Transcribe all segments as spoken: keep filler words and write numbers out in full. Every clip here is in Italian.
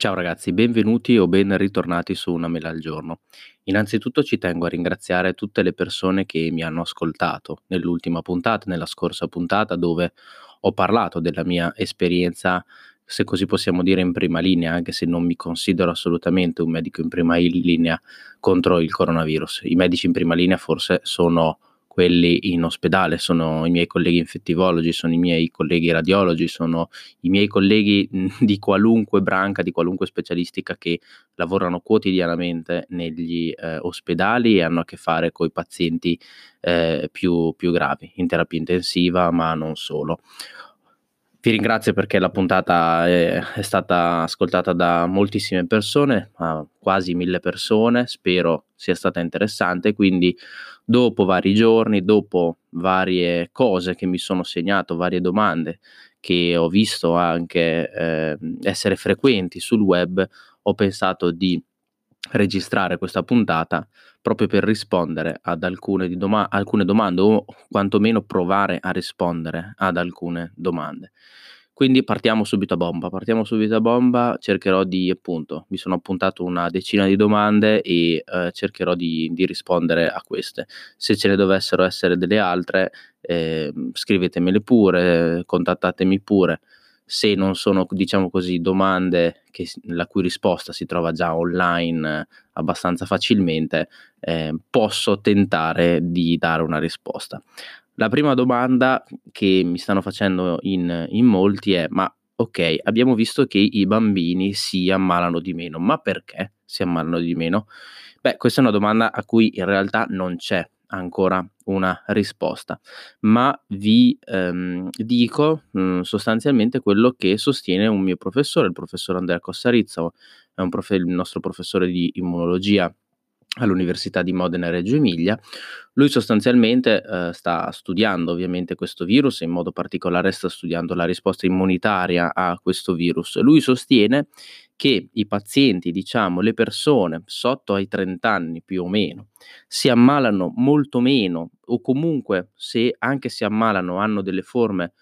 Ciao ragazzi, benvenuti o ben ritornati su Una Mela al Giorno. Innanzitutto ci tengo a ringraziare tutte le persone che mi hanno ascoltato nell'ultima puntata, nella scorsa puntata, dove ho parlato della mia esperienza, se così possiamo dire, in prima linea, anche se non mi considero assolutamente un medico in prima linea contro il coronavirus. I medici in prima linea forse sono quelli in ospedale, sono i miei colleghi infettivologi, sono i miei colleghi radiologi, sono i miei colleghi di qualunque branca, di qualunque specialistica che lavorano quotidianamente negli eh, ospedali e hanno a che fare con i pazienti eh, più, più gravi, in terapia intensiva, ma non solo. Vi ringrazio perché la puntata è, è stata ascoltata da moltissime persone, quasi mille persone, spero sia stata interessante, quindi dopo vari giorni, dopo varie cose che mi sono segnato, varie domande che ho visto anche eh, essere frequenti sul web, ho pensato di registrare questa puntata proprio per rispondere ad alcune, di doma- alcune domande o quantomeno provare a rispondere ad alcune domande. Quindi partiamo subito a bomba, partiamo subito a bomba, cercherò di, appunto, mi sono appuntato una decina di domande e eh, cercherò di, di rispondere a queste. Se ce ne dovessero essere delle altre, eh, scrivetemele pure, contattatemi pure. Se non sono, diciamo così, domande che, la cui risposta si trova già online abbastanza facilmente, eh, posso tentare di dare una risposta. La prima domanda che mi stanno facendo in, in molti è: ma ok, abbiamo visto che i bambini si ammalano di meno, ma perché si ammalano di meno? Beh, questa è una domanda a cui in realtà non c'è ancora una risposta, ma vi ehm, dico mh, sostanzialmente quello che sostiene un mio professore, il professor Andrea Cossarizzo, è un prof- il nostro professore di immunologia all'Università di Modena e Reggio Emilia. Lui sostanzialmente eh, sta studiando ovviamente questo virus, in modo particolare sta studiando la risposta immunitaria a questo virus. Lui sostiene che i pazienti, diciamo le persone sotto ai trenta anni più o meno, si ammalano molto meno, o comunque se anche si ammalano hanno delle forme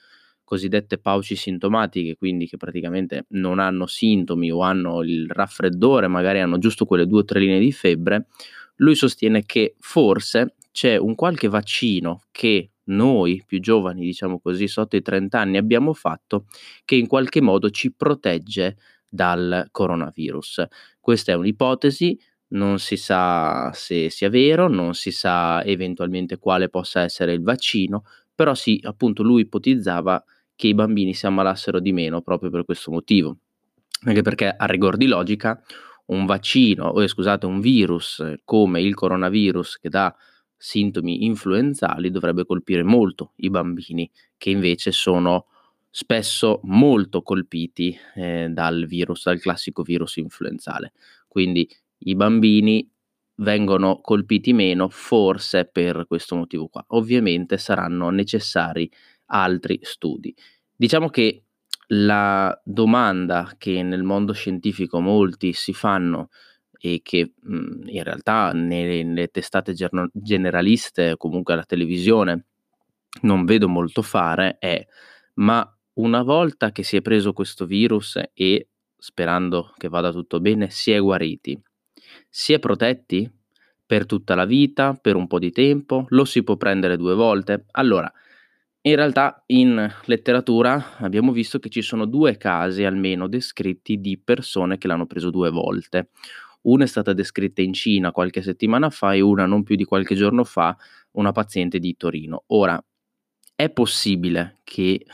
cosiddette paucisintomatiche, quindi che praticamente non hanno sintomi o hanno il raffreddore, magari hanno giusto quelle due o tre linee di febbre. Lui sostiene che forse c'è un qualche vaccino che noi più giovani, diciamo così, sotto i trenta anni abbiamo fatto, che in qualche modo ci protegge dal coronavirus. Questa è un'ipotesi, non si sa se sia vero, non si sa eventualmente quale possa essere il vaccino, però sì, appunto lui ipotizzava che i bambini si ammalassero di meno proprio per questo motivo, anche perché a rigor di logica un vaccino, o scusate, un virus come il coronavirus che dà sintomi influenzali dovrebbe colpire molto i bambini, che invece sono spesso molto colpiti eh, dal virus, dal classico virus influenzale. Quindi i bambini vengono colpiti meno forse per questo motivo qua. Ovviamente saranno necessari altri studi. Diciamo che la domanda che nel mondo scientifico molti si fanno e che mh, in realtà nelle, nelle testate ger- generaliste, comunque alla televisione, non vedo molto fare è: ma una volta che si è preso questo virus e, sperando che vada tutto bene, si è guariti, si è protetti per tutta la vita, per un po' di tempo? Lo si può prendere due volte? Allora, in realtà in letteratura abbiamo visto che ci sono due casi almeno descritti di persone che l'hanno preso due volte. Una è stata descritta in Cina qualche settimana fa e una non più di qualche giorno fa, una paziente di Torino. Ora, è possibile che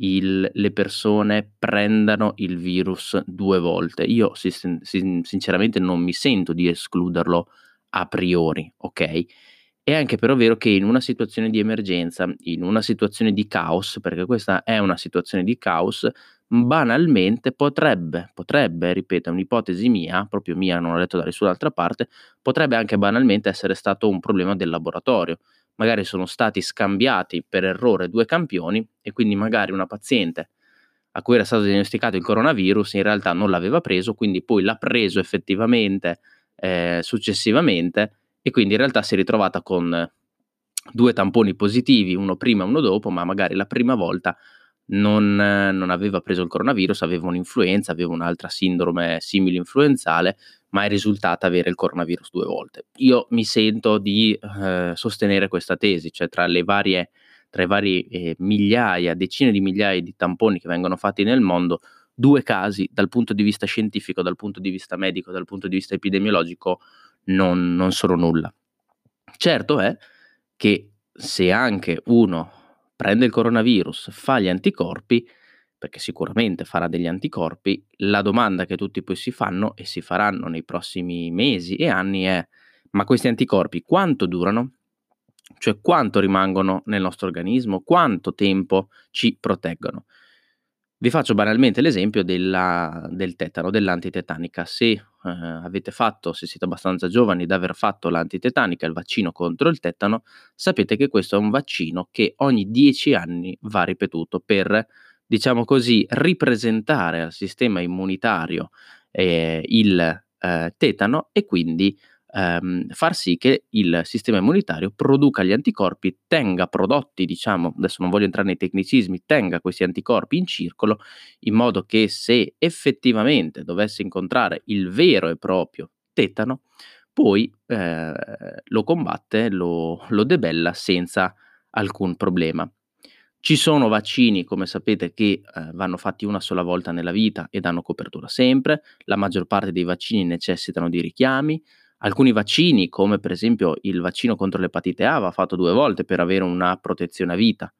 Il, le persone prendano il virus due volte? Io sin, sin, sinceramente non mi sento di escluderlo a priori, ok? È anche però vero che in una situazione di emergenza, in una situazione di caos, perché questa è una situazione di caos, banalmente potrebbe, potrebbe, ripeto, è un'ipotesi mia, proprio mia, non l'ho detto da nessun'altra parte, potrebbe anche banalmente essere stato un problema del laboratorio. Magari sono stati scambiati per errore due campioni e quindi magari una paziente a cui era stato diagnosticato il coronavirus in realtà non l'aveva preso, quindi poi l'ha preso effettivamente eh, successivamente e quindi in realtà si è ritrovata con due tamponi positivi, uno prima e uno dopo, ma magari la prima volta non, non aveva preso il coronavirus, aveva un'influenza, aveva un'altra sindrome simile influenzale, ma è risultata avere il coronavirus due volte. Io mi sento di eh, sostenere questa tesi, cioè tra le varie, tra i vari eh, migliaia, decine di migliaia di tamponi che vengono fatti nel mondo, due casi dal punto di vista scientifico, dal punto di vista medico, dal punto di vista epidemiologico non, non sono nulla. Certo è che se anche uno prende il coronavirus, fa gli anticorpi, perché sicuramente farà degli anticorpi, la domanda che tutti poi si fanno e si faranno nei prossimi mesi e anni è: ma questi anticorpi quanto durano? Cioè quanto rimangono nel nostro organismo? Quanto tempo ci proteggono? Vi faccio banalmente l'esempio della, del tetano, dell'antitetanica. Se eh, avete fatto, se siete abbastanza giovani da aver fatto l'antitetanica, il vaccino contro il tetano, sapete che questo è un vaccino che ogni dieci anni va ripetuto per, diciamo così, ripresentare al sistema immunitario eh, il eh, tetano e quindi ehm, far sì che il sistema immunitario produca gli anticorpi, tenga prodotti, diciamo, adesso non voglio entrare nei tecnicismi, tenga questi anticorpi in circolo in modo che se effettivamente dovesse incontrare il vero e proprio tetano, poi eh, lo combatte, lo, lo debella senza alcun problema. Ci sono vaccini, come sapete, che eh, vanno fatti una sola volta nella vita e danno copertura sempre. La maggior parte dei vaccini necessitano di richiami. Alcuni vaccini, come per esempio il vaccino contro l'epatite A, va fatto due volte per avere una protezione a vita.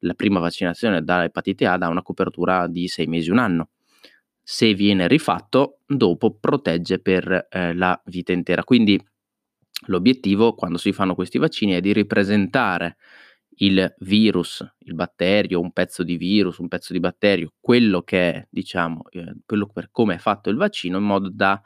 La prima vaccinazione da epatite A dà una copertura di sei mesi, un anno. Se viene rifatto, dopo protegge per eh, la vita intera. Quindi l'obiettivo, quando si fanno questi vaccini, è di ripresentare il virus, il batterio, un pezzo di virus, un pezzo di batterio, quello che è, diciamo, eh, quello per come è fatto il vaccino, in modo da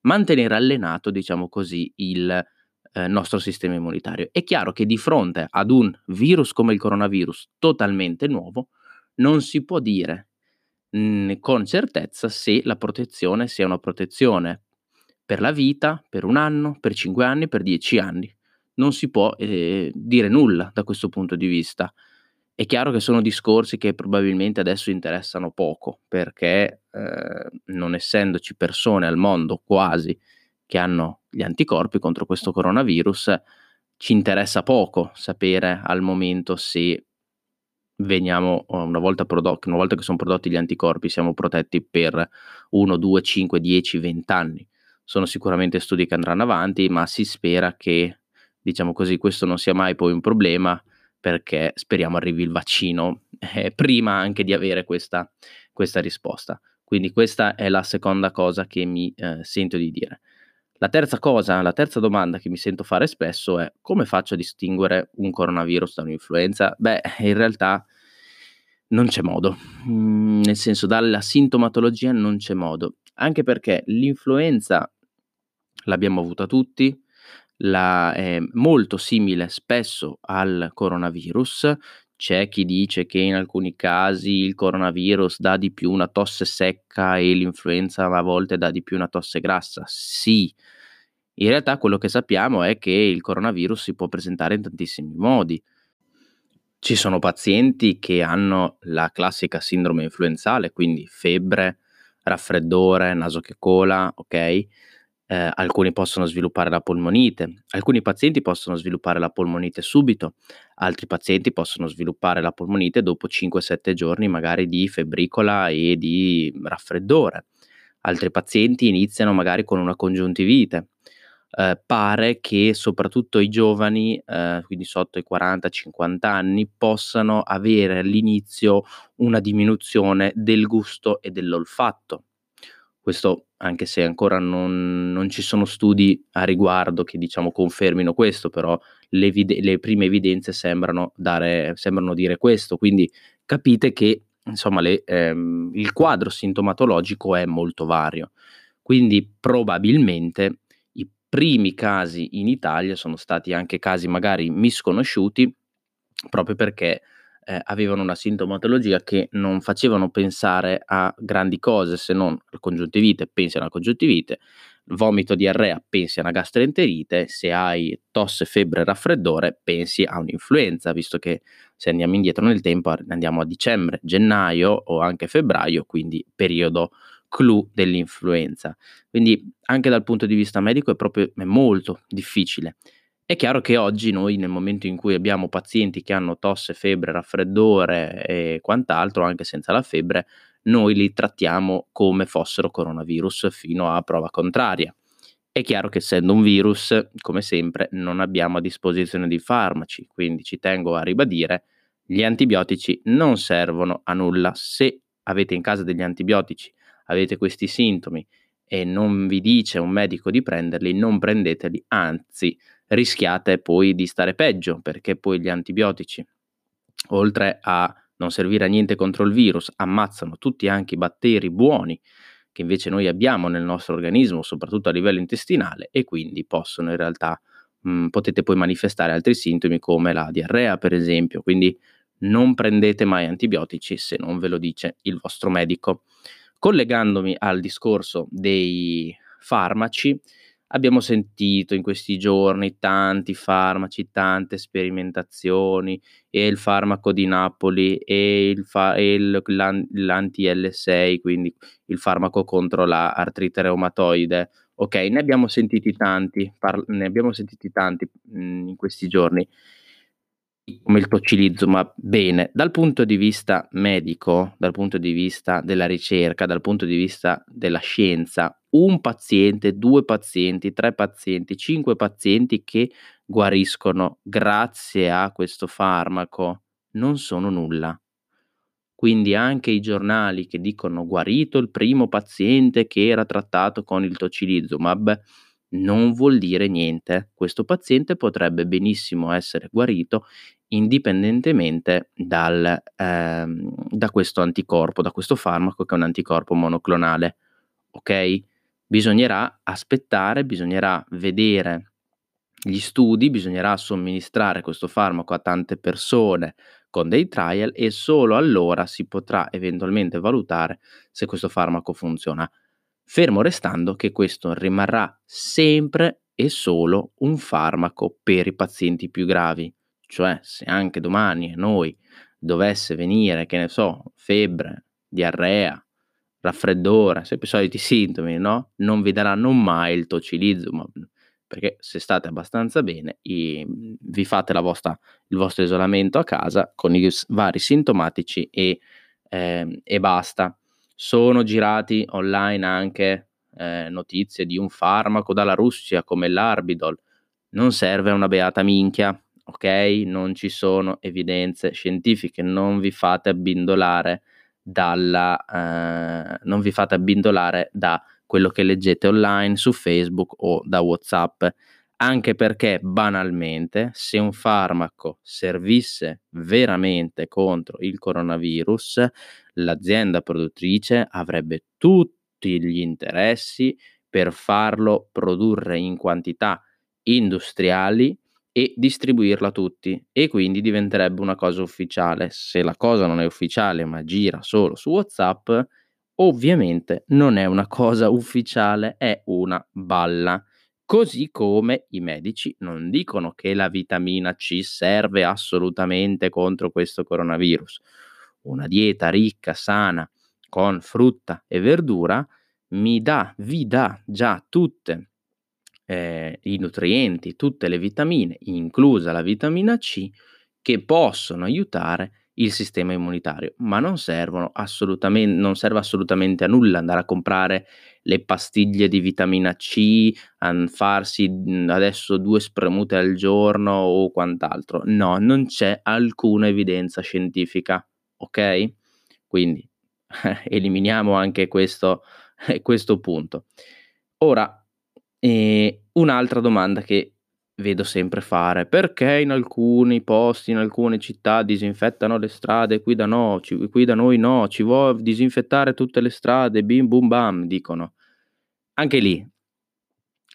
mantenere allenato, diciamo così, il eh, nostro sistema immunitario. È chiaro che di fronte ad un virus come il coronavirus totalmente nuovo, non si può dire mh, con certezza se la protezione sia una protezione per la vita, per un anno, per cinque anni, per dieci anni. Non si può eh, dire nulla da questo punto di vista. È chiaro che sono discorsi che probabilmente adesso interessano poco, perché eh, non essendoci persone al mondo quasi che hanno gli anticorpi contro questo coronavirus, ci interessa poco sapere al momento se veniamo, una volta, prodotti, una volta che sono prodotti gli anticorpi, siamo protetti per uno, due, cinque, dieci, venti anni. Sono sicuramente studi che andranno avanti, ma si spera che, diciamo così, questo non sia mai poi un problema, perché speriamo arrivi il vaccino eh, prima anche di avere questa, questa risposta. Quindi questa è la seconda cosa che mi eh, sento di dire. La terza cosa, la terza domanda che mi sento fare spesso è: come faccio a distinguere un coronavirus da un'influenza? Beh, in realtà non c'è modo, mm, nel senso, dalla sintomatologia non c'è modo, anche perché l'influenza l'abbiamo avuta tutti, La, è molto simile spesso al coronavirus. C'è chi dice che in alcuni casi il coronavirus dà di più una tosse secca e l'influenza a volte dà di più una tosse grassa. Sì, in realtà quello che sappiamo è che il coronavirus si può presentare in tantissimi modi. Ci sono pazienti che hanno la classica sindrome influenzale, quindi febbre, raffreddore, naso che cola, ok? Eh, alcuni possono sviluppare la polmonite, alcuni pazienti possono sviluppare la polmonite subito, altri pazienti possono sviluppare la polmonite dopo cinque sette giorni magari di febbricola e di raffreddore, altri pazienti iniziano magari con una congiuntivite. Eh, pare che soprattutto i giovani, eh, quindi sotto i quaranta cinquanta anni, possano avere all'inizio una diminuzione del gusto e dell'olfatto. Questo anche se ancora non, non ci sono studi a riguardo che, diciamo, confermino questo, però le, vide- le prime evidenze sembrano, dare, sembrano dire questo. Quindi capite che, insomma, le, ehm, il quadro sintomatologico è molto vario. Quindi probabilmente i primi casi in Italia sono stati anche casi magari misconosciuti, proprio perché Eh, avevano una sintomatologia che non facevano pensare a grandi cose, se non la congiuntivite pensi alla congiuntivite, vomito, diarrea pensi alla gastroenterite, se hai tosse, febbre, raffreddore pensi a un'influenza, visto che Se andiamo indietro nel tempo andiamo a dicembre, gennaio o anche febbraio, quindi periodo clou dell'influenza. Quindi anche dal punto di vista medico è proprio è molto difficile. È chiaro che oggi noi, nel momento in cui abbiamo pazienti che hanno tosse, febbre, raffreddore e quant'altro, anche senza la febbre, noi li trattiamo come fossero coronavirus fino a prova contraria. È chiaro che essendo un virus, come sempre, non abbiamo a disposizione dei farmaci, quindi ci tengo a ribadire, gli antibiotici non servono a nulla. Se avete in casa degli antibiotici, avete questi sintomi e non vi dice un medico di prenderli, non prendeteli, anzi rischiate poi di stare peggio, perché poi gli antibiotici, oltre a non servire a niente contro il virus, ammazzano tutti anche i batteri buoni che invece noi abbiamo nel nostro organismo, soprattutto a livello intestinale, e quindi possono in realtà mh, potete poi manifestare altri sintomi come la diarrea, per esempio. Quindi non prendete mai antibiotici se non ve lo dice il vostro medico. Collegandomi al discorso dei farmaci, abbiamo sentito in questi giorni tanti farmaci, tante sperimentazioni, e il farmaco di Napoli e, il fa- e il, l'anti L sei, quindi il farmaco contro la artrite reumatoide. Ok, ne abbiamo sentiti tanti, par- ne abbiamo sentiti tanti mh, in questi giorni, come il tocilizumab. Bene, dal punto di vista medico, dal punto di vista della ricerca, dal punto di vista della scienza, un paziente, due pazienti, tre pazienti, cinque pazienti che guariscono grazie a questo farmaco non sono nulla. Quindi anche i giornali che dicono guarito il primo paziente che era trattato con il tocilizumab non vuol dire niente. Questo paziente potrebbe benissimo essere guarito indipendentemente dal, ehm, da questo anticorpo, da questo farmaco che è un anticorpo monoclonale. Ok? Bisognerà aspettare, bisognerà vedere gli studi, bisognerà somministrare questo farmaco a tante persone con dei trial e solo allora si potrà eventualmente valutare se questo farmaco funziona. Fermo restando che questo rimarrà sempre e solo un farmaco per i pazienti più gravi, cioè se anche domani a noi dovesse venire, che ne so, febbre, diarrea, raffreddore, sempre i soliti sintomi, no? Non vi daranno mai il tocilizumab, perché se state abbastanza bene vi fate la vostra, il vostro isolamento a casa con i vari sintomatici e, eh, e basta. Sono girati online anche eh, notizie di un farmaco dalla Russia come l'Arbidol. Non serve una beata minchia, ok? Non ci sono evidenze scientifiche, non vi fate abbindolare dalla eh, non vi fate abbindolare da quello che leggete online su Facebook o da WhatsApp, anche perché banalmente se un farmaco servisse veramente contro il coronavirus, l'azienda produttrice avrebbe tutti gli interessi per farlo produrre in quantità industriali e distribuirla a tutti, e quindi diventerebbe una cosa ufficiale. Se la cosa non è ufficiale ma gira solo su WhatsApp, ovviamente non è una cosa ufficiale, è una balla. Così come i medici non dicono che la vitamina C serve assolutamente contro questo coronavirus. Una dieta ricca, sana, con frutta e verdura mi dà, vi dà già tutti eh, i nutrienti, tutte le vitamine, inclusa la vitamina C, che possono aiutare il sistema immunitario, ma non servono assolutamente, non serve assolutamente a nulla andare a comprare le pastiglie di vitamina C, a farsi adesso due spremute al giorno o quant'altro. No, non c'è alcuna evidenza scientifica. Ok? Quindi eh, eliminiamo anche questo, eh, questo punto. Ora, eh, un'altra domanda che vedo sempre fare: perché in alcuni posti, in alcune città disinfettano le strade, qui da, no, ci, qui da noi no, ci vuol disinfettare tutte le strade, bim bum bam, dicono. Anche lì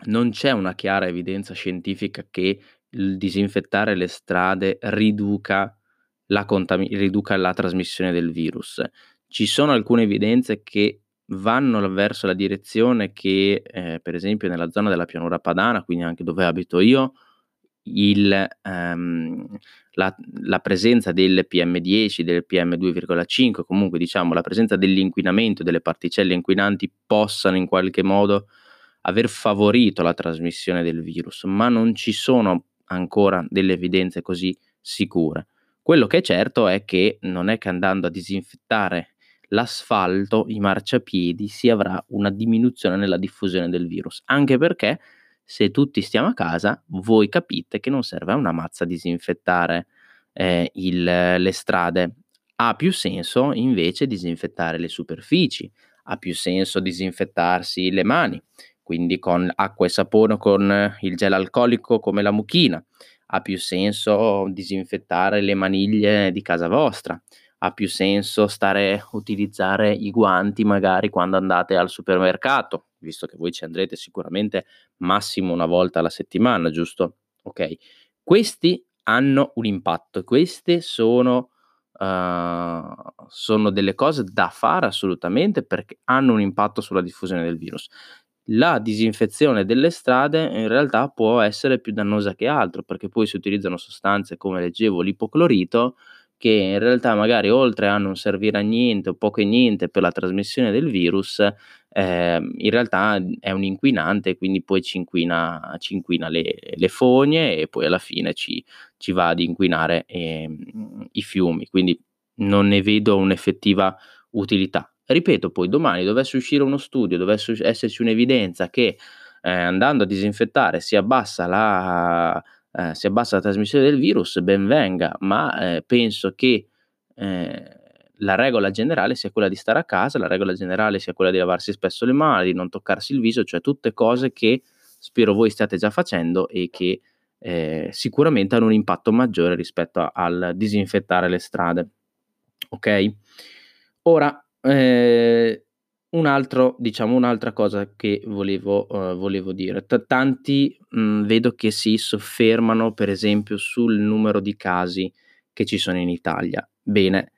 non c'è una chiara evidenza scientifica che il disinfettare le strade riduca La contam- riduca la trasmissione del virus. Ci sono alcune evidenze che vanno verso la direzione che, eh, per esempio, nella zona della pianura padana, quindi anche dove abito io, il, ehm, la, la presenza del P M dieci, del P M due virgola cinque, comunque diciamo la presenza dell'inquinamento, delle particelle inquinanti possano in qualche modo aver favorito la trasmissione del virus, ma non ci sono ancora delle evidenze così sicure. Quello che è certo è che non è che andando a disinfettare l'asfalto, i marciapiedi, si avrà una diminuzione nella diffusione del virus, anche perché se tutti stiamo a casa, voi capite che non serve a una mazza disinfettare eh, il, le strade. Ha più senso invece disinfettare le superfici, ha più senso disinfettarsi le mani, quindi con acqua e sapone o con il gel alcolico come la mucchina. Ha più senso disinfettare le maniglie di casa vostra, ha più senso stare utilizzare i guanti magari quando andate al supermercato, visto che voi ci andrete sicuramente massimo una volta alla settimana, giusto? Ok, questi hanno un impatto, queste sono, uh, sono delle cose da fare assolutamente perché hanno un impatto sulla diffusione del virus. La disinfezione delle strade in realtà può essere più dannosa che altro, perché poi si utilizzano sostanze come leggevo l'ipoclorito, che in realtà magari oltre a non servire a niente o poco e niente per la trasmissione del virus, eh, in realtà è un inquinante, quindi poi ci inquina, ci inquina le, le fogne e poi alla fine ci, ci va ad inquinare eh, i fiumi, quindi non ne vedo un'effettiva utilità. Ripeto, poi domani dovesse uscire uno studio, dovesse esserci un'evidenza che eh, andando a disinfettare si abbassa la, eh, si abbassa la trasmissione del virus, ben venga, ma eh, penso che eh, la regola generale sia quella di stare a casa, la regola generale sia quella di lavarsi spesso le mani, di non toccarsi il viso, cioè tutte cose che spero voi stiate già facendo e che eh, sicuramente hanno un impatto maggiore rispetto a, al disinfettare le strade. Ok? Ora, Eh, un altro, diciamo, un'altra cosa che volevo, eh, volevo dire. T- tanti mh, vedo che si soffermano, per esempio, sul numero di casi che ci sono in Italia. Bene,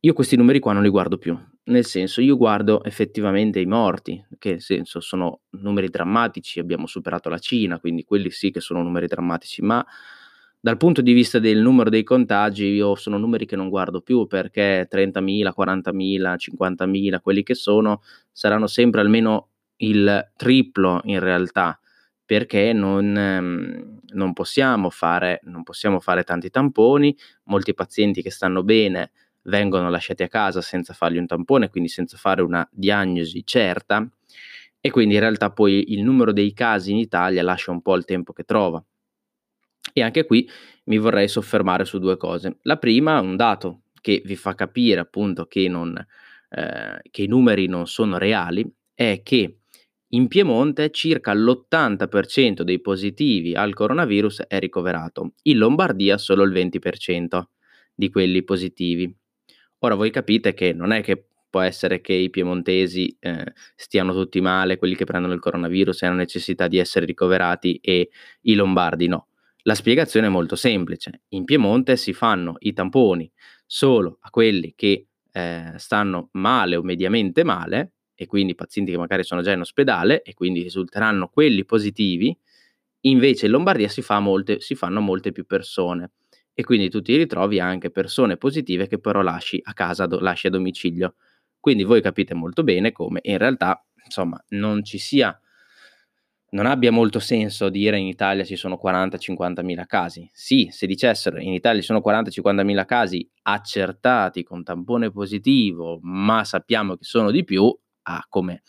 io questi numeri qua non li guardo più, nel senso, io guardo effettivamente i morti, che nel senso sono numeri drammatici, abbiamo superato la Cina, quindi quelli sì che sono numeri drammatici, ma dal punto di vista del numero dei contagi, io sono numeri che non guardo più, perché trentamila, quarantamila, cinquantamila, quelli che sono, saranno sempre almeno il triplo in realtà, perché non, non possiamo fare, non possiamo fare tanti tamponi, molti pazienti che stanno bene vengono lasciati a casa senza fargli un tampone, quindi senza fare una diagnosi certa, e quindi in realtà poi il numero dei casi in Italia lascia un po' il tempo che trova. E anche qui mi vorrei soffermare su due cose. La prima è un dato che vi fa capire appunto che, non, eh, che i numeri non sono reali, è che in Piemonte circa l'ottanta per cento dei positivi al coronavirus è ricoverato, in Lombardia solo il venti per cento di quelli positivi. Ora voi capite che non è che può essere che i piemontesi eh, stiano tutti male, quelli che prendono il coronavirus hanno necessità di essere ricoverati e i lombardi no. La spiegazione è molto semplice, in Piemonte si fanno i tamponi solo a quelli che eh, stanno male o mediamente male, e quindi pazienti che magari sono già in ospedale e quindi risulteranno quelli positivi, invece in Lombardia si, fa molte, si fanno molte più persone e quindi tu ti ritrovi anche persone positive che però lasci a casa, do, lasci a domicilio. Quindi voi capite molto bene come in realtà insomma non ci sia... non abbia molto senso dire in Italia ci sono quaranta cinquanta mila casi. Sì, se dicessero in Italia ci sono quaranta cinquanta mila casi accertati con tampone positivo, ma sappiamo che sono di più, ah, come,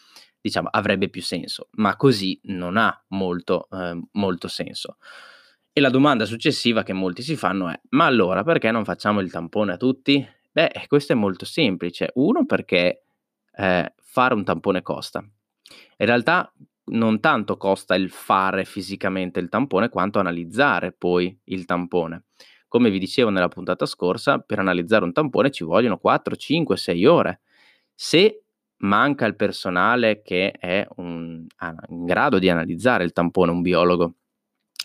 diciamo, avrebbe più senso, ma così non ha molto, eh, molto senso. E la domanda successiva che molti si fanno è: ma allora perché non facciamo il tampone a tutti? Beh, questo è molto semplice. Uno, perché eh, fare un tampone costa. In realtà non tanto costa il fare fisicamente il tampone quanto analizzare poi il tampone. Come vi dicevo nella puntata scorsa, per analizzare un tampone ci vogliono quattro, cinque, sei ore. Se manca il personale che è un, ah, in grado di analizzare il tampone, un biologo,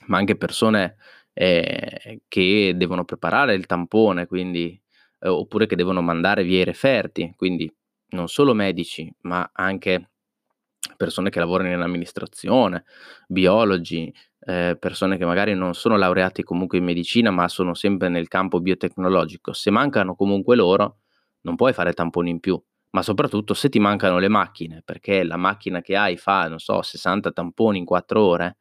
ma anche persone eh, che devono preparare il tampone, quindi, eh, oppure che devono mandare via i referti, quindi non solo medici ma anche persone che lavorano in amministrazione, biologi, eh, persone che magari non sono laureati comunque in medicina, ma sono sempre nel campo biotecnologico. Se mancano comunque loro, non puoi fare tamponi in più, ma soprattutto se ti mancano le macchine, perché la macchina che hai fa, non so, sessanta tamponi in quattro ore,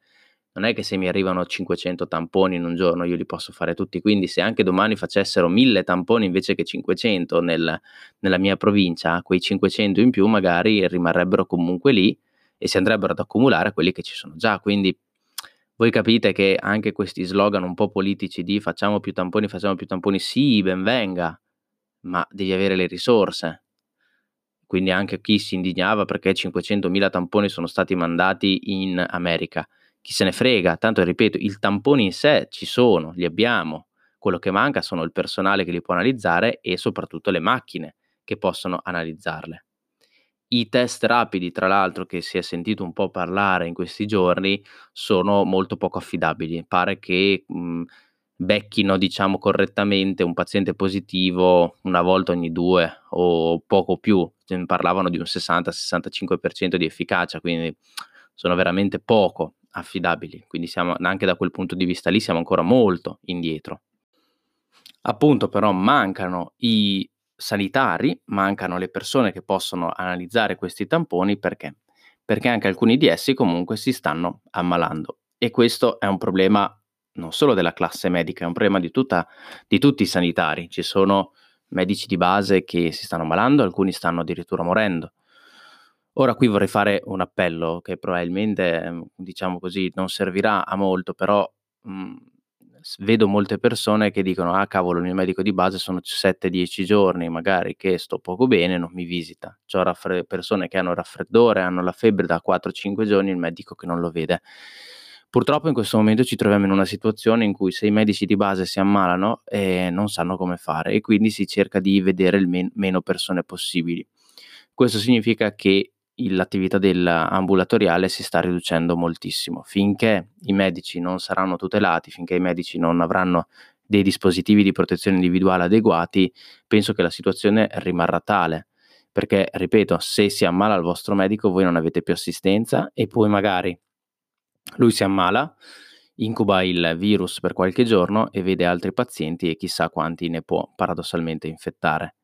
non è che se mi arrivano cinquecento tamponi in un giorno io li posso fare tutti. Quindi se anche domani facessero mille tamponi invece che cinquecento nel, nella mia provincia, quei cinquecento in più magari rimarrebbero comunque lì e si andrebbero ad accumulare quelli che ci sono già. Quindi voi capite che anche questi slogan un po' politici di facciamo più tamponi, facciamo più tamponi, sì, ben venga, ma devi avere le risorse. Quindi anche chi si indignava perché cinquecentomila tamponi sono stati mandati in America, chi se ne frega, tanto ripeto, i tamponi in sé ci sono, li abbiamo, quello che manca sono il personale che li può analizzare e soprattutto le macchine che possono analizzarle. I test rapidi, tra l'altro, che si è sentito un po' parlare in questi giorni, sono molto poco affidabili, pare che mh, becchino, diciamo, correttamente un paziente positivo una volta ogni due o poco più. Parlavano di un sessanta sessantacinque per cento di efficacia, quindi sono veramente poco affidabili, quindi siamo anche da quel punto di vista lì siamo ancora molto indietro. Appunto, però mancano i sanitari, mancano le persone che possono analizzare questi tamponi, perché? Perché anche alcuni di essi comunque si stanno ammalando, e questo è un problema non solo della classe medica, è un problema di, tutta, di tutti i sanitari. Ci sono medici di base che si stanno ammalando, alcuni stanno addirittura morendo. Ora qui vorrei fare un appello che probabilmente, diciamo così, non servirà a molto, però mh, vedo molte persone che dicono ah cavolo, il mio medico di base sono sette dieci giorni magari che sto poco bene, non mi visita. C'ho raffre- persone che hanno raffreddore, hanno la febbre da quattro cinque giorni, il medico che non lo vede. Purtroppo in questo momento ci troviamo in una situazione in cui se i medici di base si ammalano eh, non sanno come fare, e quindi si cerca di vedere il men- meno persone possibili. Questo significa che il, l'attività dell'ambulatoriale si sta riducendo moltissimo. Finché i medici non saranno tutelati, finché i medici non avranno dei dispositivi di protezione individuale adeguati, penso che la situazione rimarrà tale. Perché, ripeto, se si ammala il vostro medico voi non avete più assistenza, e poi magari lui si ammala, incuba il virus per qualche giorno e vede altri pazienti e chissà quanti ne può paradossalmente infettare.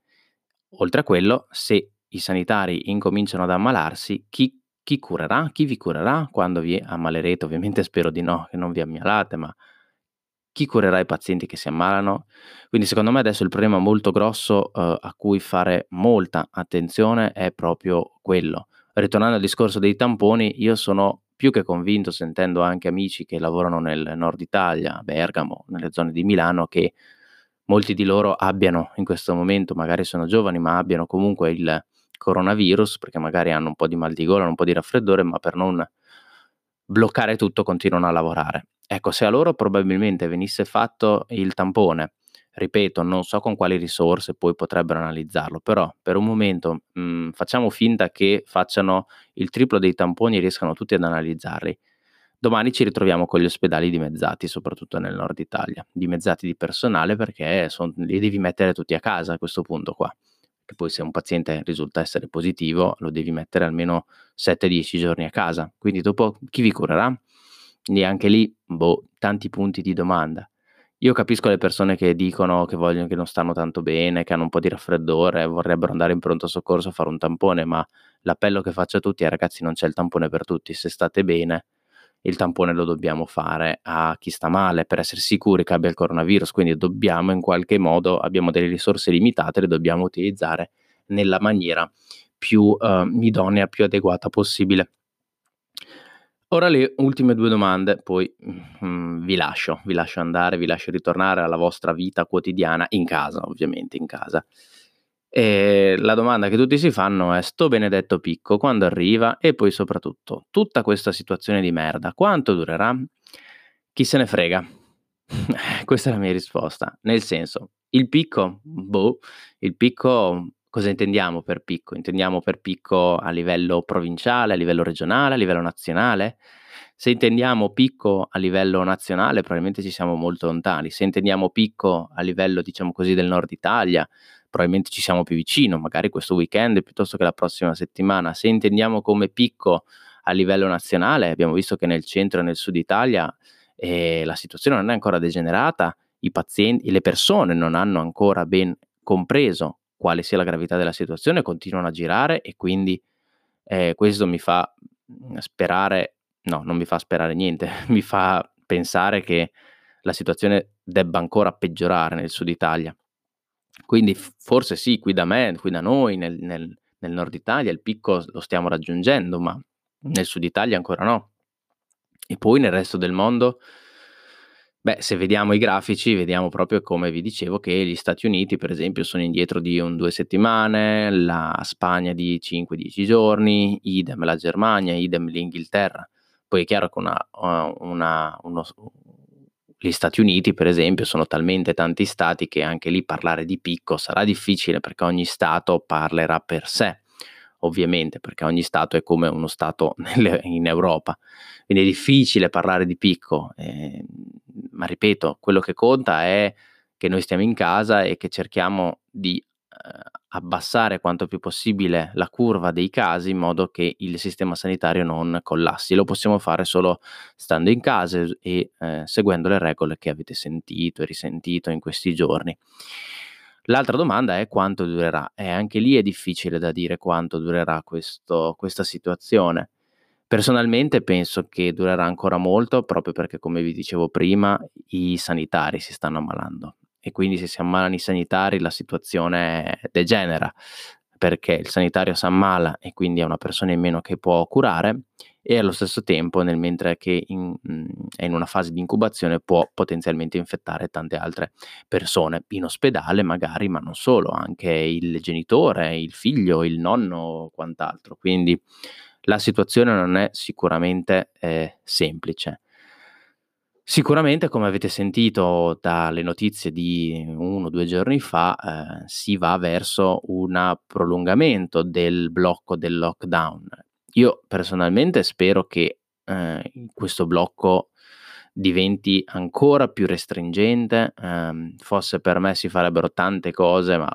Oltre a quello, se i sanitari incominciano ad ammalarsi, chi, chi curerà? Chi vi curerà quando vi ammalerete? Ovviamente spero di no, che non vi ammalate, ma chi curerà i pazienti che si ammalano? Quindi secondo me adesso il problema molto grosso eh, a cui fare molta attenzione è proprio quello. Ritornando al discorso dei tamponi, io sono più che convinto, sentendo anche amici che lavorano nel nord Italia, a Bergamo, nelle zone di Milano, che molti di loro abbiano in questo momento, magari sono giovani, ma abbiano comunque il coronavirus, perché magari hanno un po' di mal di gola, un po' di raffreddore, ma per non bloccare tutto continuano a lavorare. Ecco, se a loro probabilmente venisse fatto il tampone, ripeto, non so con quali risorse poi potrebbero analizzarlo, però per un momento mh, facciamo finta che facciano il triplo dei tamponi e riescano tutti ad analizzarli. Domani ci ritroviamo con gli ospedali dimezzati, soprattutto nel nord Italia, dimezzati di personale, perché son, li devi mettere tutti a casa a questo punto qua. Che poi se un paziente risulta essere positivo lo devi mettere almeno sette dieci giorni a casa, quindi dopo chi vi curerà? Quindi anche lì, boh, tanti punti di domanda. Io capisco le persone che dicono che vogliono, che non stanno tanto bene, che hanno un po' di raffreddore, vorrebbero andare in pronto soccorso a fare un tampone, ma l'appello che faccio a tutti è: ragazzi, non c'è il tampone per tutti. Se state bene, il tampone lo dobbiamo fare a chi sta male, per essere sicuri che abbia il coronavirus, quindi dobbiamo in qualche modo, abbiamo delle risorse limitate, le dobbiamo utilizzare nella maniera più eh, idonea, più adeguata possibile. Ora le ultime due domande, poi mm, vi lascio, vi lascio andare, vi lascio ritornare alla vostra vita quotidiana in casa, ovviamente in casa. E la domanda che tutti si fanno è: sto benedetto picco quando arriva? E poi soprattutto, tutta questa situazione di merda quanto durerà? Chi se ne frega? Questa è la mia risposta, nel senso, il picco, boh, il picco... Cosa intendiamo per picco? Intendiamo per picco a livello provinciale, a livello regionale, a livello nazionale? Se intendiamo picco a livello nazionale, probabilmente ci siamo molto lontani. Se intendiamo picco a livello, diciamo così, del nord Italia, probabilmente ci siamo più vicino, magari questo weekend piuttosto che la prossima settimana. Se intendiamo come picco a livello nazionale. Abbiamo visto che nel centro e nel sud Italia eh, la situazione non è ancora degenerata, i pazienti, le persone non hanno ancora ben compreso quale sia la gravità della situazione, continuano a girare e quindi eh, questo mi fa sperare, no, non mi fa sperare niente, mi fa pensare che la situazione debba ancora peggiorare nel sud Italia. Quindi forse sì, qui da me, qui da noi, nel, nel, nel nord Italia il picco lo stiamo raggiungendo, ma nel sud Italia ancora no. E poi nel resto del mondo, beh, se vediamo i grafici, vediamo proprio, come vi dicevo, che gli Stati Uniti per esempio sono indietro di un due settimane, la Spagna di cinque dieci giorni, idem la Germania, idem l'Inghilterra. Poi è chiaro che una, una, uno, gli Stati Uniti per esempio sono talmente tanti stati che anche lì parlare di picco sarà difficile, perché ogni stato parlerà per sé, ovviamente, perché ogni stato è come uno stato nelle, in Europa, quindi è difficile parlare di picco, eh, ma ripeto, quello che conta è che noi stiamo in casa e che cerchiamo di eh, abbassare quanto più possibile la curva dei casi, in modo che il sistema sanitario non collassi. Lo possiamo fare solo stando in casa e eh, seguendo le regole che avete sentito e risentito in questi giorni. L'altra domanda è quanto durerà, e anche lì è difficile da dire quanto durerà questo, questa situazione. Personalmente penso che durerà ancora molto, proprio perché, come vi dicevo prima, i sanitari si stanno ammalando, e quindi se si ammalano i sanitari la situazione degenera, perché il sanitario si ammala e quindi è una persona in meno che può curare, e allo stesso tempo, nel mentre che in, è in una fase di incubazione, può potenzialmente infettare tante altre persone in ospedale magari, ma non solo, anche il genitore, il figlio, il nonno, quant'altro. Quindi la situazione non è sicuramente eh, semplice. Sicuramente, come avete sentito dalle notizie di uno o due giorni fa, eh, si va verso un prolungamento del blocco del lockdown. Io personalmente spero che eh, questo blocco diventi ancora più restringente, eh, forse per me si farebbero tante cose, ma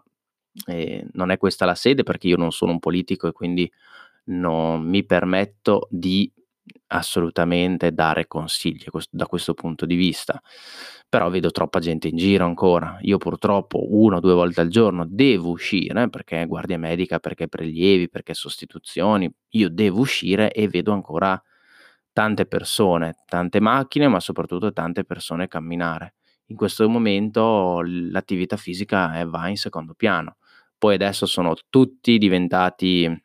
eh, non è questa la sede, perché io non sono un politico e quindi non mi permetto di assolutamente dare consigli da questo punto di vista. Però vedo troppa gente in giro ancora. Io purtroppo una o due volte al giorno devo uscire, perché guardia medica, perché prelievi, perché sostituzioni, io devo uscire e vedo ancora tante persone, tante macchine, ma soprattutto tante persone camminare. In questo momento l'attività fisica è, va in secondo piano. Poi adesso sono tutti diventati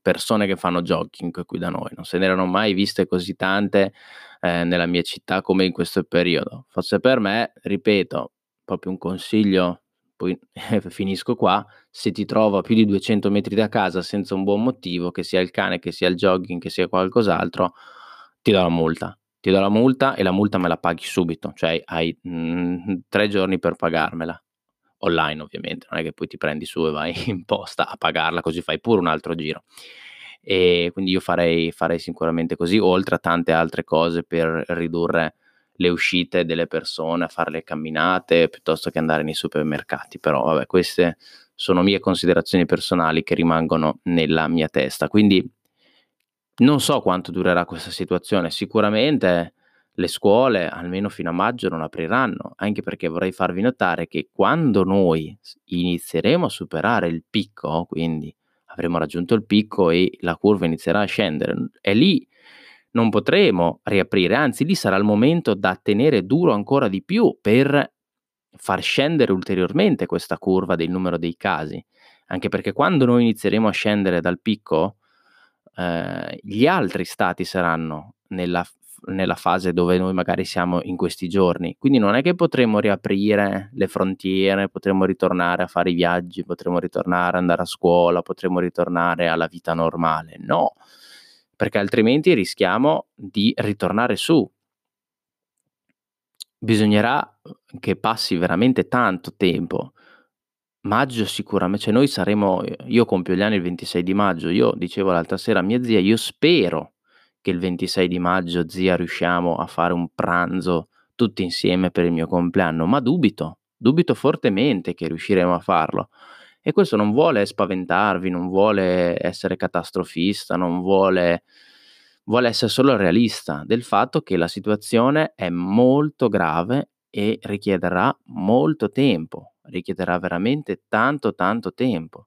persone che fanno jogging qui da noi, non se ne erano mai viste così tante eh, nella mia città come in questo periodo. Forse per me, ripeto, proprio un consiglio, poi eh, finisco qua: se ti trovo a più di duecento metri da casa senza un buon motivo, che sia il cane, che sia il jogging, che sia qualcos'altro, ti do la multa, ti do la multa e la multa me la paghi subito, cioè hai mh, tre giorni per pagarmela. Online, ovviamente, non è che poi ti prendi su e vai in posta a pagarla, così fai pure un altro giro. E quindi io farei, farei sicuramente così, oltre a tante altre cose per ridurre le uscite delle persone, a fare le camminate piuttosto che andare nei supermercati. Però vabbè, queste sono mie considerazioni personali che rimangono nella mia testa, quindi non so quanto durerà questa situazione. Sicuramente le scuole almeno fino a maggio non apriranno, anche perché vorrei farvi notare che quando noi inizieremo a superare il picco, quindi avremo raggiunto il picco e la curva inizierà a scendere, e lì non potremo riaprire, anzi lì sarà il momento da tenere duro ancora di più per far scendere ulteriormente questa curva del numero dei casi, anche perché quando noi inizieremo a scendere dal picco, eh, gli altri stati saranno nella nella fase dove noi magari siamo in questi giorni, quindi non è che potremo riaprire le frontiere, potremo ritornare a fare i viaggi, potremo ritornare a andare a scuola, potremo ritornare alla vita normale, no, perché altrimenti rischiamo di ritornare su. Bisognerà che passi veramente tanto tempo. Maggio sicuramente, cioè noi saremo, io compio gli anni il ventisei di maggio, io dicevo l'altra sera a mia zia, io spero che il ventisei di maggio, zia, riusciamo a fare un pranzo tutti insieme per il mio compleanno, ma dubito, dubito fortemente che riusciremo a farlo. E questo non vuole spaventarvi, non vuole essere catastrofista, non vuole, vuole essere solo realista del fatto che la situazione è molto grave e richiederà molto tempo, richiederà veramente tanto tanto tempo.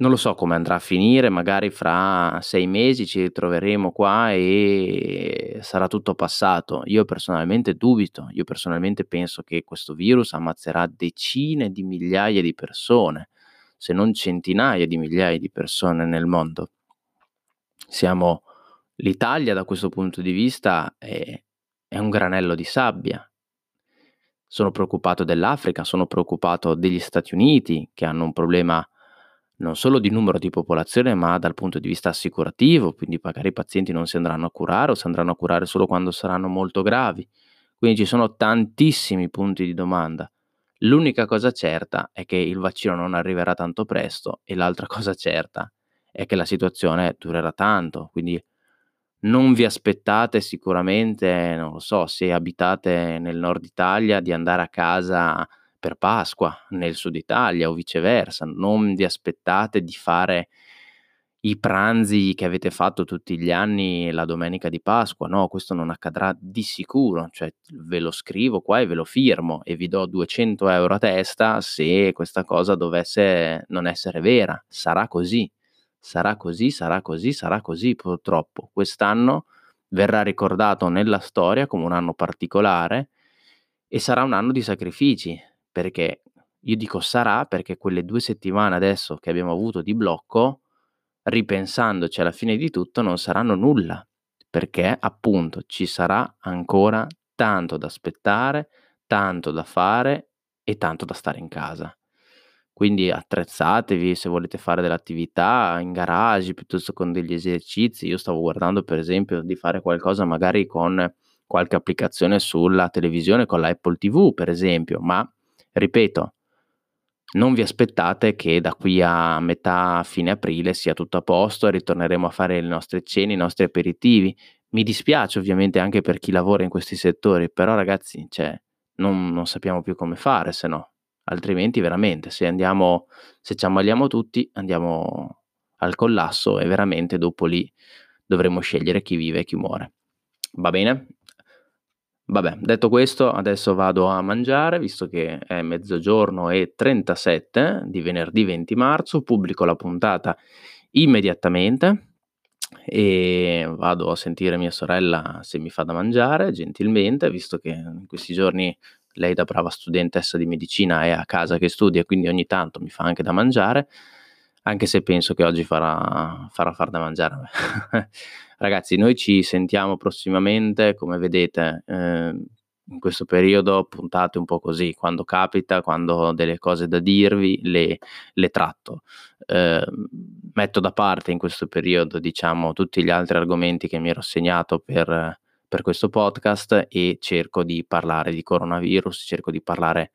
Non lo so come andrà a finire, magari fra sei mesi ci ritroveremo qua e sarà tutto passato. Io personalmente dubito, io personalmente penso che questo virus ammazzerà decine di migliaia di persone, se non centinaia di migliaia di persone nel mondo. Siamo, l'Italia da questo punto di vista è, è un granello di sabbia. Sono preoccupato dell'Africa, sono preoccupato degli Stati Uniti che hanno un problema non solo di numero di popolazione, ma dal punto di vista assicurativo, quindi magari i pazienti non si andranno a curare o si andranno a curare solo quando saranno molto gravi. Quindi ci sono tantissimi punti di domanda. L'unica cosa certa è che il vaccino non arriverà tanto presto e l'altra cosa certa è che la situazione durerà tanto, quindi non vi aspettate sicuramente, non lo so, se abitate nel nord Italia di andare a casa per Pasqua nel sud Italia o viceversa, non vi aspettate di fare i pranzi che avete fatto tutti gli anni la domenica di Pasqua, no, questo non accadrà di sicuro, cioè ve lo scrivo qua e ve lo firmo e vi do duecento euro a testa se questa cosa dovesse non essere vera, sarà così, sarà così, sarà così, sarà così purtroppo, quest'anno verrà ricordato nella storia come un anno particolare e sarà un anno di sacrifici. Perché io dico sarà perché quelle due settimane adesso che abbiamo avuto di blocco, ripensandoci alla fine di tutto, non saranno nulla, perché appunto ci sarà ancora tanto da aspettare, tanto da fare e tanto da stare in casa. Quindi attrezzatevi se volete fare dell'attività in garage piuttosto con degli esercizi. Io stavo guardando per esempio di fare qualcosa magari con qualche applicazione sulla televisione, con la Apple tivù per esempio, ma ripeto, non vi aspettate che da qui a metà fine aprile sia tutto a posto e ritorneremo a fare le nostre cene, i nostri aperitivi. Mi dispiace ovviamente anche per chi lavora in questi settori, però ragazzi, cioè, non, non sappiamo più come fare, se no, altrimenti veramente se andiamo, se ci ammaliamo tutti andiamo al collasso e veramente dopo lì dovremo scegliere chi vive e chi muore. Va bene? Vabbè, detto questo, adesso vado a mangiare, visto che è mezzogiorno e trentasette di venerdì venti marzo, pubblico la puntata immediatamente e vado a sentire mia sorella se mi fa da mangiare, gentilmente, visto che in questi giorni lei da brava studentessa di medicina è a casa che studia, quindi ogni tanto mi fa anche da mangiare, anche se penso che oggi farà, farà far da mangiare a me. Ragazzi, noi ci sentiamo prossimamente, come vedete, eh, in questo periodo puntate un po' così, quando capita, quando ho delle cose da dirvi, le, le tratto. Eh, metto da parte in questo periodo, diciamo, tutti gli altri argomenti che mi ero segnato per, per questo podcast e cerco di parlare di coronavirus, cerco di parlare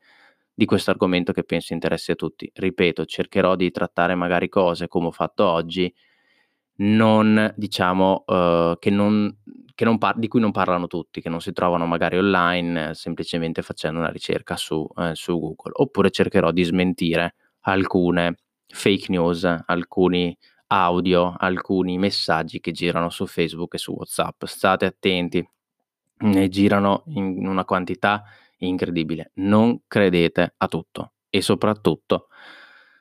di questo argomento che penso interessi a tutti. Ripeto, cercherò di trattare magari cose come ho fatto oggi, non diciamo uh, che non, che non par- di cui non parlano tutti, che non si trovano magari online eh, semplicemente facendo una ricerca su, eh, su Google, oppure cercherò di smentire alcune fake news, alcuni audio, alcuni messaggi che girano su Facebook e su WhatsApp. State attenti, ne girano in una quantità incredibile, non credete a tutto e soprattutto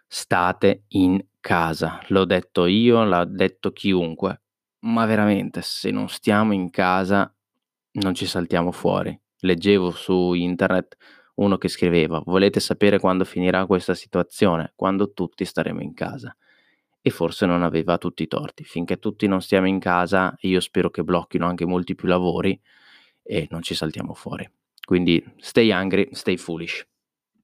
state in casa, l'ho detto io, l'ha detto chiunque, ma veramente se non stiamo in casa non ci saltiamo fuori. Leggevo su internet uno che scriveva: volete sapere quando finirà questa situazione? Quando tutti staremo in casa. E forse non aveva tutti i torti, finché tutti non stiamo in casa, io spero che blocchino anche molti più lavori e non ci saltiamo fuori. Quindi stay angry, stay foolish.